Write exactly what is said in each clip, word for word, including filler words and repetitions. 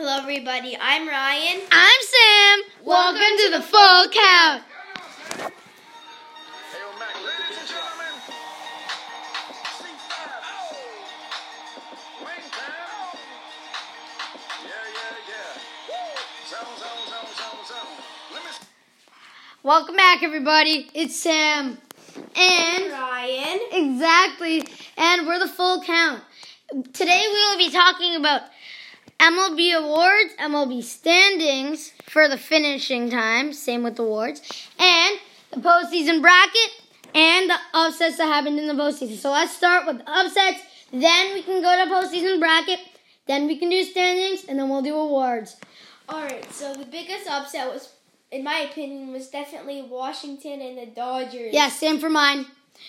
Hello, everybody. I'm Ryan. I'm Sam. Welcome, Welcome to, to the Full Count. Welcome back, everybody. It's Sam and Ryan. Exactly. And we're the Full Count. Today we will be talking about M L B awards, M L B standings for the finishing time, same with awards, and the postseason bracket, and the upsets that happened in the postseason. So let's start with upsets, then we can go to postseason bracket, then we can do standings, and then we'll do awards. Alright, so the biggest upset was, in my opinion, was definitely Washington and the Dodgers. Yeah, same for mine.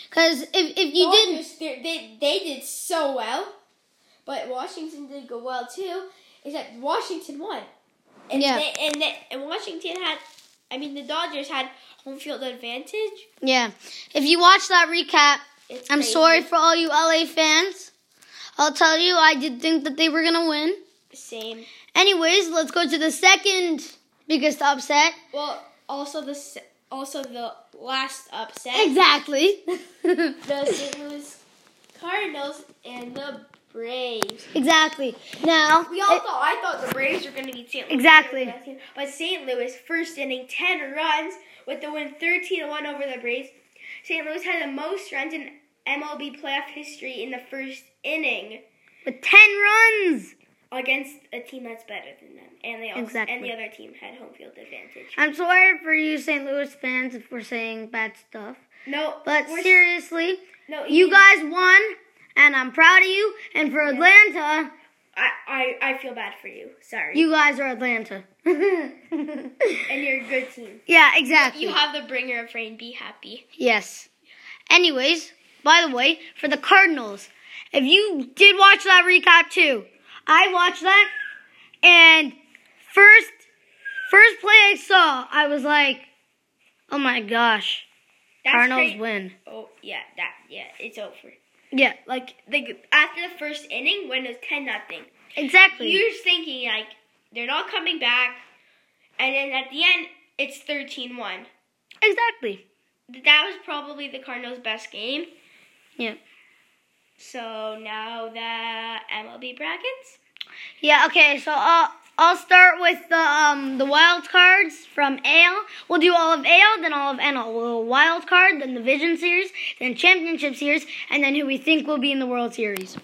Because if, if you Dodgers, didn't... They, they did so well. But Washington did go well, too, except Washington won. And yeah. They, and, they, and Washington had, I mean, the Dodgers had home field advantage. Yeah. If you watch that recap, it's I'm crazy. Sorry for all you L A fans. I'll tell you, I did think that they were going to win. Same. Anyways, let's go to the second biggest upset. Well, also the also the last upset. Exactly. The Saint Louis Cardinals and the Braves. Exactly. Now we all it, thought I thought the Braves were going to beat Saint Louis. Exactly. But Saint Louis first inning ten runs with the win thirteen to one over the Braves. Saint Louis had the most runs in M L B playoff history in the first inning with ten runs against a team that's better than them. And they also exactly. and the other team had home field advantage. I'm sorry for you Saint Louis fans if we're saying bad stuff. No. But seriously, no, you, you guys won. And I'm proud of you. And for Atlanta... I, I, I feel bad for you. Sorry. You guys are Atlanta. And you're a good team. Yeah, exactly. You have the bringer of rain. Be happy. Yes. Anyways, by the way, for the Cardinals, if you did watch that recap too, I watched that. And first, first play I saw, I was like, oh my gosh. That's Cardinals great. Win. Oh, yeah. that Yeah, it's over. Yeah, like the after the first inning when it was ten nothing. Exactly. You're just thinking like they're not coming back, and then at the end it's thirteen one. Exactly. That was probably the Cardinals' best game. Yeah. So now the M L B brackets. Yeah. Okay. So I'll I'll start with the um the wild cards from A L. We'll do all of A L, then all of N L. We'll do a wild card, then the Division Series, then Championship Series, and then who we think will be in the World Series.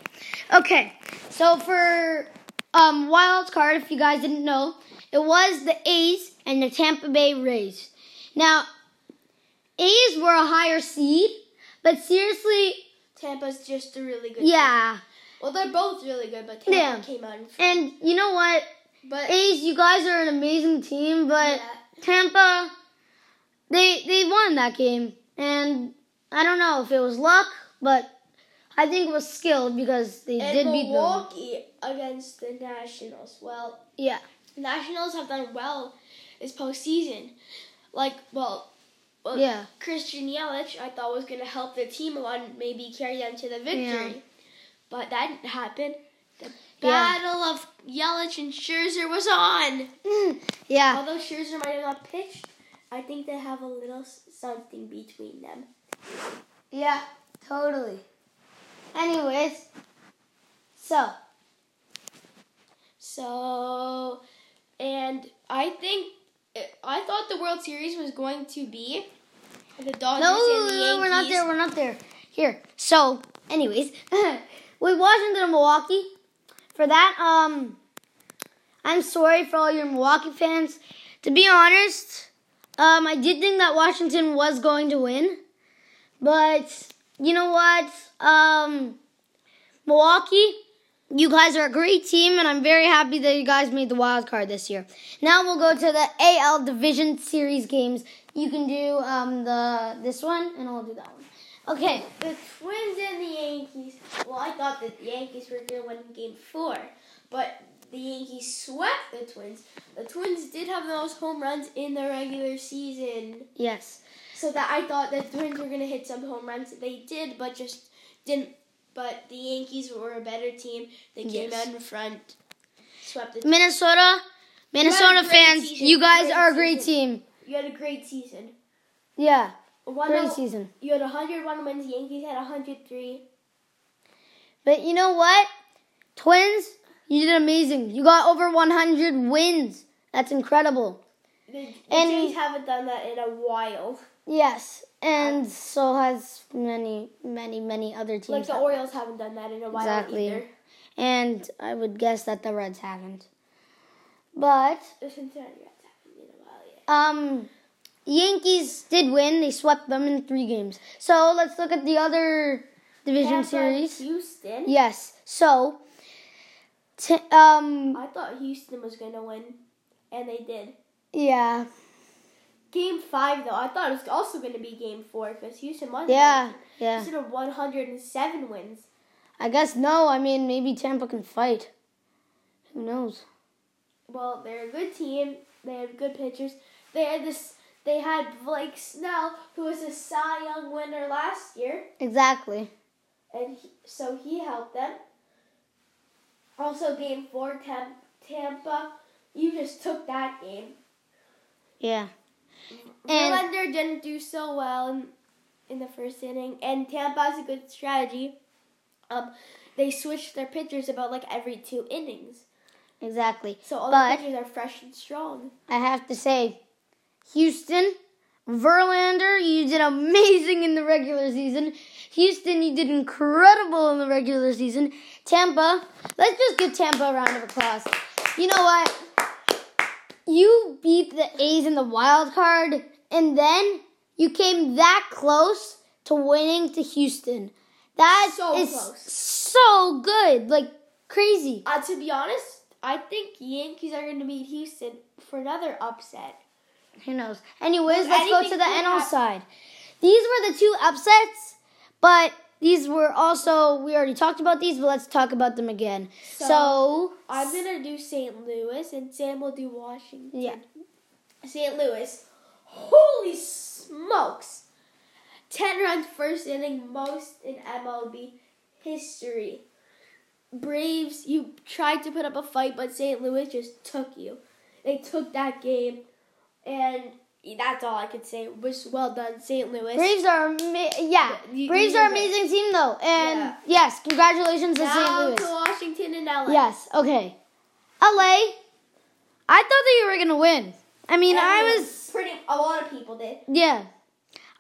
Okay, so for um wild card, if you guys didn't know, it was the A's and the Tampa Bay Rays. Now, A's were a higher seed, but seriously, Tampa's just a really good. Yeah. Team. Well, they're both really good, but Tampa yeah. came out in front. And you know what? But A's, you guys are an amazing team, but yeah. Tampa, they they won that game. And I don't know if it was luck, but I think it was skill because they and did Milwaukee beat them. Milwaukee against the Nationals. Well, yeah. The Nationals have done well this postseason. Like, well, well yeah. Christian Yelich, I thought was going to help the team a lot and maybe carry them to the victory. Yeah. But that didn't happen. The battle yeah. of Yelich and Scherzer was on. Mm, yeah. Although Scherzer might have not pitched, I think they have a little something between them. Yeah, totally. Anyways, so. So, and I think, I thought the World Series was going to be the Dodgers no, and the Yankees. No, we're not there, we're not there. Here, so, anyways, with Washington and Milwaukee, for that, um, I'm sorry for all your Milwaukee fans. To be honest, um, I did think that Washington was going to win. But, you know what? Um, Milwaukee, you guys are a great team, and I'm very happy that you guys made the wild card this year. Now we'll go to the A L Division Series games. You can do um, the this one, and I'll do that one. Okay, the Twins and the Yankees. Well, I thought that the Yankees were going to win game four, but the Yankees swept the Twins. The Twins did have the most home runs in the regular season. Yes. So that I thought that the Twins were going to hit some home runs. They did, but just didn't. But the Yankees were a better team. They came yes. out in front. swept it. Minnesota, Minnesota fans, season. you guys great are a great season. team. You had a great season. Yeah, one great o- season. You had one hundred one wins. The Yankees had one hundred three. But you know what? Twins, you did amazing. You got over one hundred wins. That's incredible. The, the and Jays haven't done that in a while. Yes, and um, so has many, many, many other teams. Like the haven't. Orioles haven't done that in a while exactly. either. And I would guess that the Reds haven't. But the Cincinnati Reds haven't in a while yet. Um, Yankees did win. They swept them in three games. So let's look at the other division Tampa series. Houston. Yes. So, t- um, I thought Houston was going to win, and they did. Yeah. Game five, though, I thought it was also going to be game four because Houston won. Yeah, yeah. Houston had one hundred seven wins. I guess no. I mean, maybe Tampa can fight. Who knows? Well, they're a good team. They have good pitchers. They had this. They had Blake Snell, who was a Cy Young winner last year. Exactly. And he, so he helped them. Also, game four, Tam- Tampa. You just took that game. Yeah. Verlander didn't do so well in, in the first inning, and Tampa's a good strategy. Um, they switched their pitchers about like every two innings. Exactly. So all but the pitchers are fresh and strong. I have to say, Houston, Verlander, you did amazing in the regular season. Houston, you did incredible in the regular season. Tampa, let's just give Tampa a round of applause. You know what? You beat the A's in the wild card, and then you came that close to winning to Houston. That so is close. So good, like crazy. Uh, to be honest, I think Yankees are going to beat Houston for another upset. Who knows? Anyways, let's go to the N L side. These were the two upsets, but these were also, we already talked about these, but let's talk about them again. So, so I'm going to do Saint Louis, and Sam will do Washington. Yeah. Saint Louis, holy smokes. ten runs first inning, most in M L B history. Braves, you tried to put up a fight, but Saint Louis just took you. They took that game, and that's all I could say. Was well done, Saint Louis. Braves are ama- yeah. You, Braves you are amazing that. Team though, and yeah. yes, congratulations now to Saint Louis. To Washington and L A. Yes, okay. L A. I thought that you were gonna win. I mean, and I was pretty. A lot of people did. Yeah,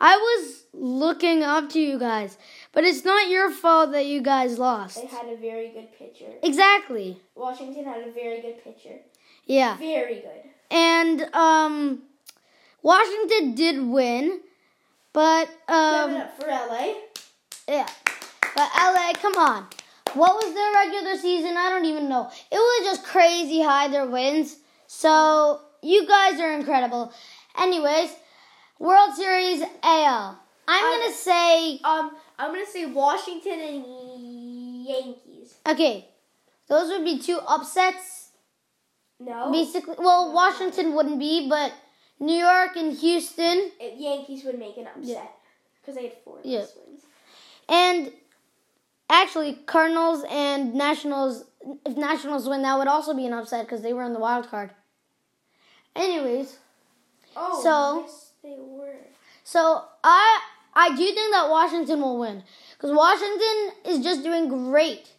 I was looking up to you guys, but it's not your fault that you guys lost. They had a very good pitcher. Exactly. Washington had a very good pitcher. Yeah. Very good. And um. Washington did win, but um, give it up for L A. Yeah, but L A, come on! What was their regular season? I don't even know. It was just crazy high their wins. So you guys are incredible. Anyways, World Series A L. I'm um, gonna say um, I'm gonna say Washington and Yankees. Okay, those would be two upsets. No, basically, well, no. Washington wouldn't be, but. New York and Houston. It, Yankees would make an upset because yeah. they had four yeah. last wins. And actually, Cardinals and Nationals, if Nationals win, that would also be an upset because they were in the wild card. Anyways. Oh, so, yes, they were. So, I, I do think that Washington will win because Washington is just doing great.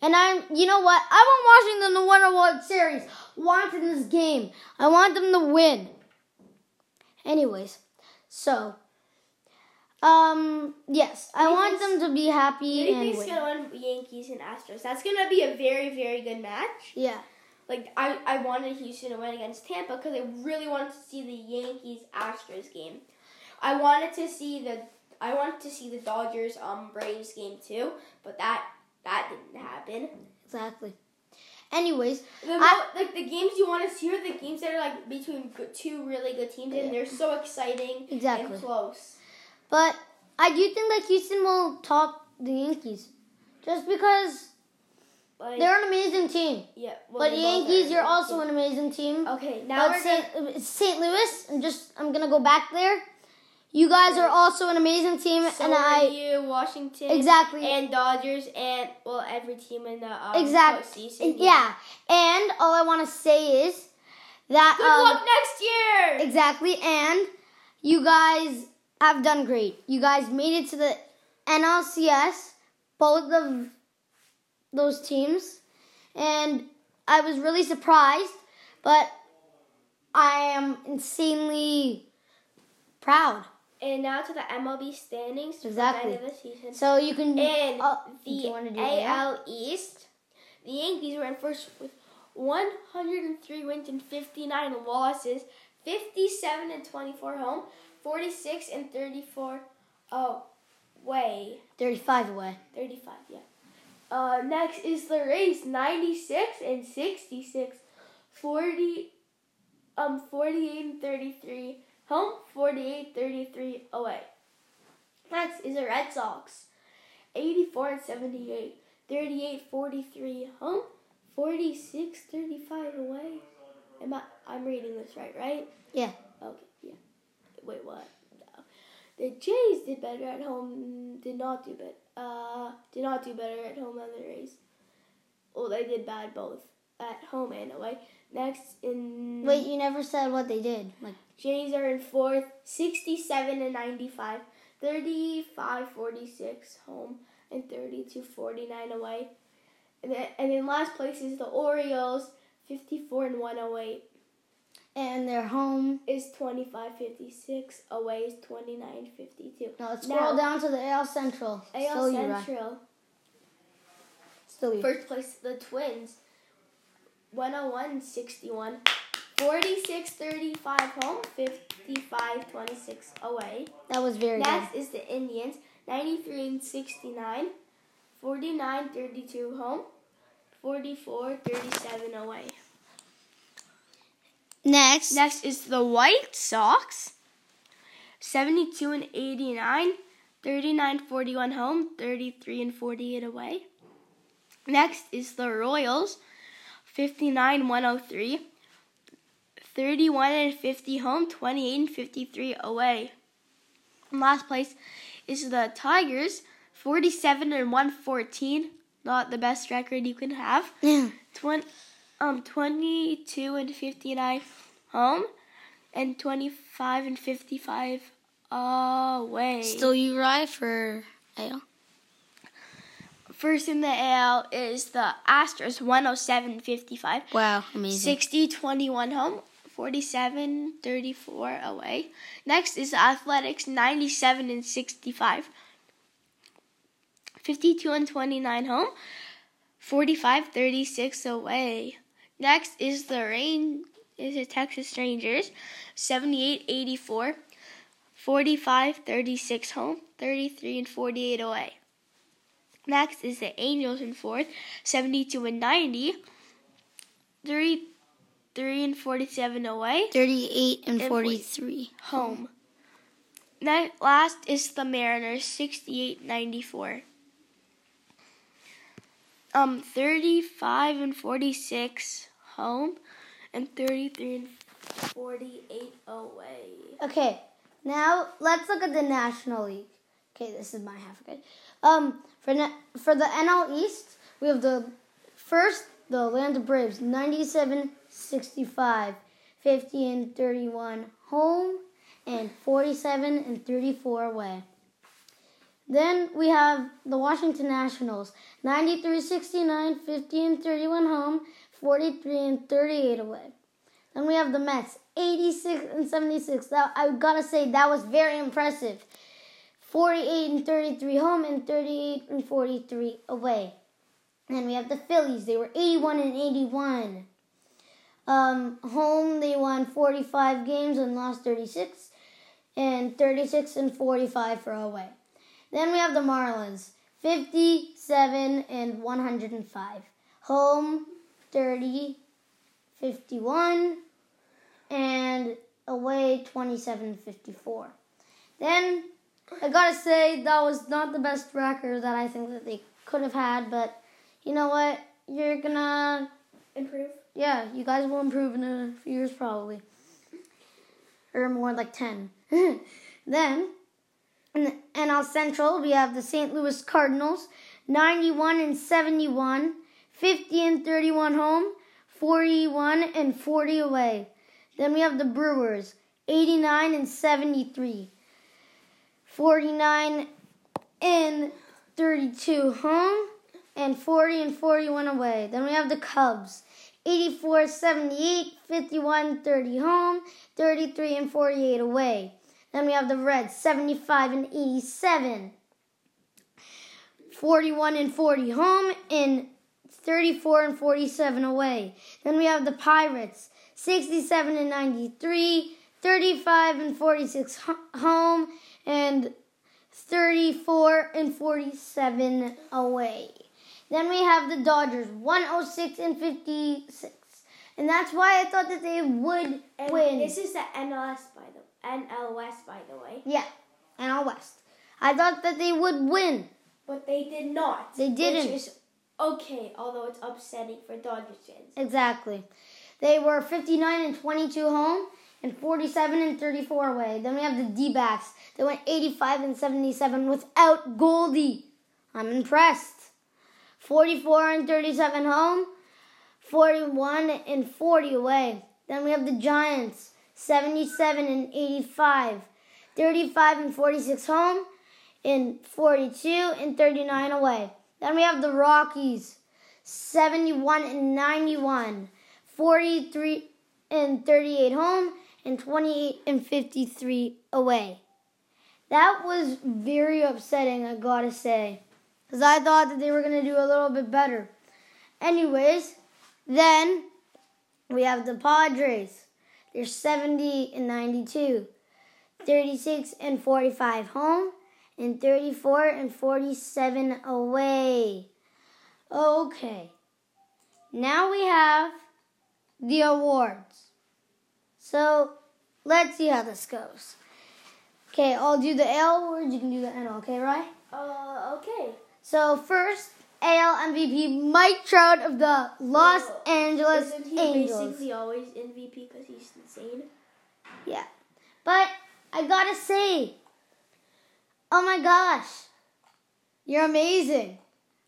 And I'm, you know what? I want Washington to win a World Series. I want them this game. I want them to win. Anyways, so, um, yes, I want them to be happy and win. Who do you think's going to win Yankees and Astros? That's going to be a very, very good match. Yeah. Like, I, I wanted Houston to win against Tampa because I really wanted to see the Yankees-Astros game. I wanted to see the I wanted to see the Dodgers um Braves game too, but that that didn't happen. Exactly. Anyways, the, I, like the games you want to see are the games that are like between two really good teams, and they're so exciting exactly. and close. But I do think that Houston will top the Yankees, just because like, they're an amazing team. Yeah, well, but Yankees, you're also team. an amazing team. Okay, now but we're Saint Louis. I'm just I'm gonna go back there. You guys are also an amazing team, so and I. You, Washington, exactly, and Dodgers, and well, every team in the um, exactly postseason. Yeah, and all I want to say is that good um, luck next year. Exactly, and you guys have done great. You guys made it to the N L C S, both of those teams, and I was really surprised, but I am insanely proud. And now to the M L B standings for exactly. the end of the season. So you can in uh, the A L East, the Yankees were in first with one hundred three wins and fifty-nine losses, fifty-seven and twenty-four home, forty-six and thirty-four away. thirty-five away. thirty-five, yeah. Uh, next is the Rays, ninety-six and sixty-six, forty, um, forty-eight and thirty-three. Home, forty-eight thirty-three away. Next is the Red Sox, eighty-four and seventy-eight, thirty-eight forty-three home, forty-six thirty-five away. Am I? I'm reading this right, right? Yeah. Okay. Yeah. Wait, what? No. The Jays did better at home. Did not do better. Uh, did not do better at home than the Rays. Well, they did bad both at home and away. Next in... Wait, you never said what they did. Like Jays are in fourth, sixty-seven and ninety-five, thirty-five forty-six home, and thirty-two forty-nine away. And then, and in last place is the Orioles, fifty-four and one hundred eight. And their home is twenty-five fifty-six, away is twenty-nine fifty-two. Now let's scroll now, down to the A L Central. A L Still Central. Still you. First place, the Twins. one oh one sixty-one, forty-six thirty-five home, fifty-five twenty-six away. That was very Next good. Next is the Indians, ninety-three and sixty-nine, forty-nine thirty-two home, forty-four thirty-seven away. Next. Next is the White Sox, seventy-two and eighty-nine, thirty-nine forty-one home, thirty-three and forty-eight away. Next is the Royals, fifty-nine one oh three, thirty-one and fifty home, twenty-eight and fifty-three away. And last place is the Tigers, forty-seven and one fourteen, not the best record you can have. Yeah. twenty, um, twenty-two and fifty-nine home, and twenty-five and fifty-five away. Still you ride for A L? First in the A L is the Astros, one oh seven fifty-five. Wow, amazing. sixty twenty-one home, forty-seven thirty-four away. Next is the Athletics, ninety-seven and sixty-five. fifty-two and twenty-nine home, forty-five thirty-six away. Next is the Rain is the Texas Rangers, seventy-eight eighty-four, forty-five thirty-six home, thirty-three and forty-eight away. Next is the Angels in fourth, seventy-two and ninety, thirty-three and forty-seven away, thirty-eight and forty-three home. Next, last is the Mariners, sixty-eight ninety-four, um, thirty-five and forty-six home, and thirty-three and forty-eight away. Okay, now let's look at the National League. Okay, this is my half good. Um, for na- for the N L East, we have the first, the Atlanta Braves, ninety-seven sixty-five, fifty and thirty-one home, and forty-seven and thirty-four away. Then we have the Washington Nationals, ninety-three sixty-nine, fifty and thirty-one home, forty-three and thirty-eight away. Then we have the Mets, eighty-six and seventy-six. That, I gotta say, that was very impressive. forty-eight and thirty-three home, and thirty-eight and forty-three away. And we have the Phillies. They were eighty-one and eighty-one. Um, home, they won forty-five games and lost thirty-six, and thirty-six and forty-five for away. Then we have the Marlins, fifty-seven and one hundred five. Home, thirty fifty-one, and away, twenty-seven fifty-four. Then I gotta say, that was not the best record that I think that they could have had, but you know what? You're gonna improve? Yeah, you guys will improve in a few years probably. Or more like ten. Then, in the N L Central, we have the Saint Louis Cardinals, ninety-one and seventy-one, fifty and thirty-one home, forty-one and forty away. Then we have the Brewers, eighty-nine and seventy-three, forty-nine and thirty-two home, and forty and forty-one away. Then we have the Cubs, eighty-four seventy-eight, fifty-one thirty home, thirty-three and forty-eight away. Then we have the Reds, seventy-five and eighty-seven, forty-one and forty home, and thirty-four and forty-seven away. Then we have the Pirates, sixty-seven and ninety-three, thirty-five and forty-six home, and thirty-four and forty-seven away. Then we have the Dodgers, one oh six and fifty-six. And that's why I thought that they would and win. This is the N L West, by the way. Yeah, N L West. I thought that they would win. But they did not. They didn't. Which is okay, although it's upsetting for Dodgers fans. Exactly. They were fifty-nine and twenty-two home and forty-seven and thirty-four away. Then we have the D-backs. They went eighty-five and seventy-seven without Goldie. I'm impressed. forty-four and thirty-seven home, forty-one and forty away. Then we have the Giants, seventy-seven and eighty-five, thirty-five and forty-six home, and forty-two and thirty-nine away. Then we have the Rockies, seventy-one and ninety-one, forty-three and thirty-eight home, and twenty-eight and fifty-three away. That was very upsetting, I gotta say, because I thought that they were going to do a little bit better. Anyways, then we have the Padres. They're seventy and ninety-two, thirty-six and forty-five home, and thirty-four and forty-seven away. Okay. Now we have the awards. So, let's see how this goes. Okay, I'll do the L awards. You can do the N, okay, right? Uh, okay. So, first, A L M V P, Mike Trout of the Los Whoa. Angeles Angels. Isn't he Angels. basically always M V P because he's insane? Yeah. But, I gotta say, oh my gosh, you're amazing.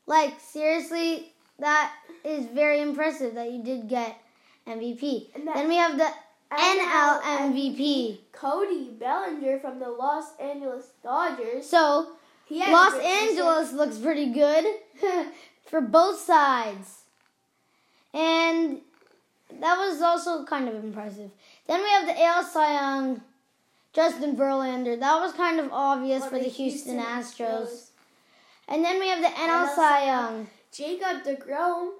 Like, seriously, that is very impressive that you did get M V P. Then we have the N L M V P, Cody Bellinger from the Los Angeles Dodgers. So, Los Angeles season. looks pretty good for both sides. And that was also kind of impressive. Then we have the A L Cy Young, Justin Verlander. That was kind of obvious what for the Houston, Houston Astros. Astros. And then we have the N L Cy Young, Jacob DeGrom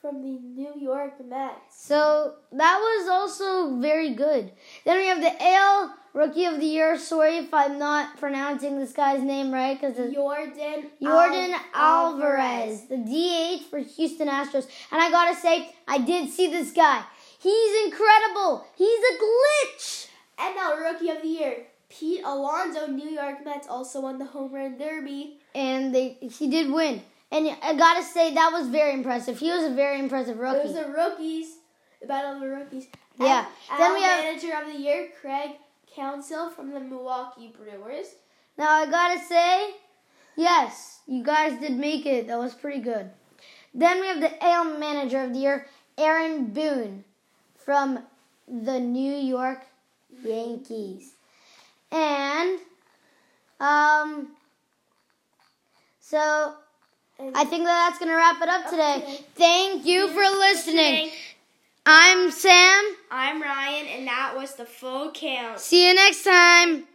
from the New York Mets. So that was also very good. Then we have the A L Rookie of the Year. Sorry if I'm not pronouncing this guy's name right, because Jordan Jordan Al- Alvarez, the D H for Houston Astros. And I gotta say, I did see this guy. He's incredible. He's a glitch. N L Rookie of the Year, Pete Alonso, New York Mets, also won the home run derby, and they he did win. And I gotta say, that was very impressive. He was a very impressive rookie. It was the rookies, the battle of the rookies. Yeah. Al, then Al we have manager of the year, Craig Counsell from the Milwaukee Brewers. Now I gotta say, yes, you guys did make it. That was pretty good. Then we have the A L manager of the year, Aaron Boone from the New York Yankees. And um, so. I think that that's going to wrap it up today. Okay. Thank you for listening. I'm Sam. I'm Ryan, and that was the full count. See you next time.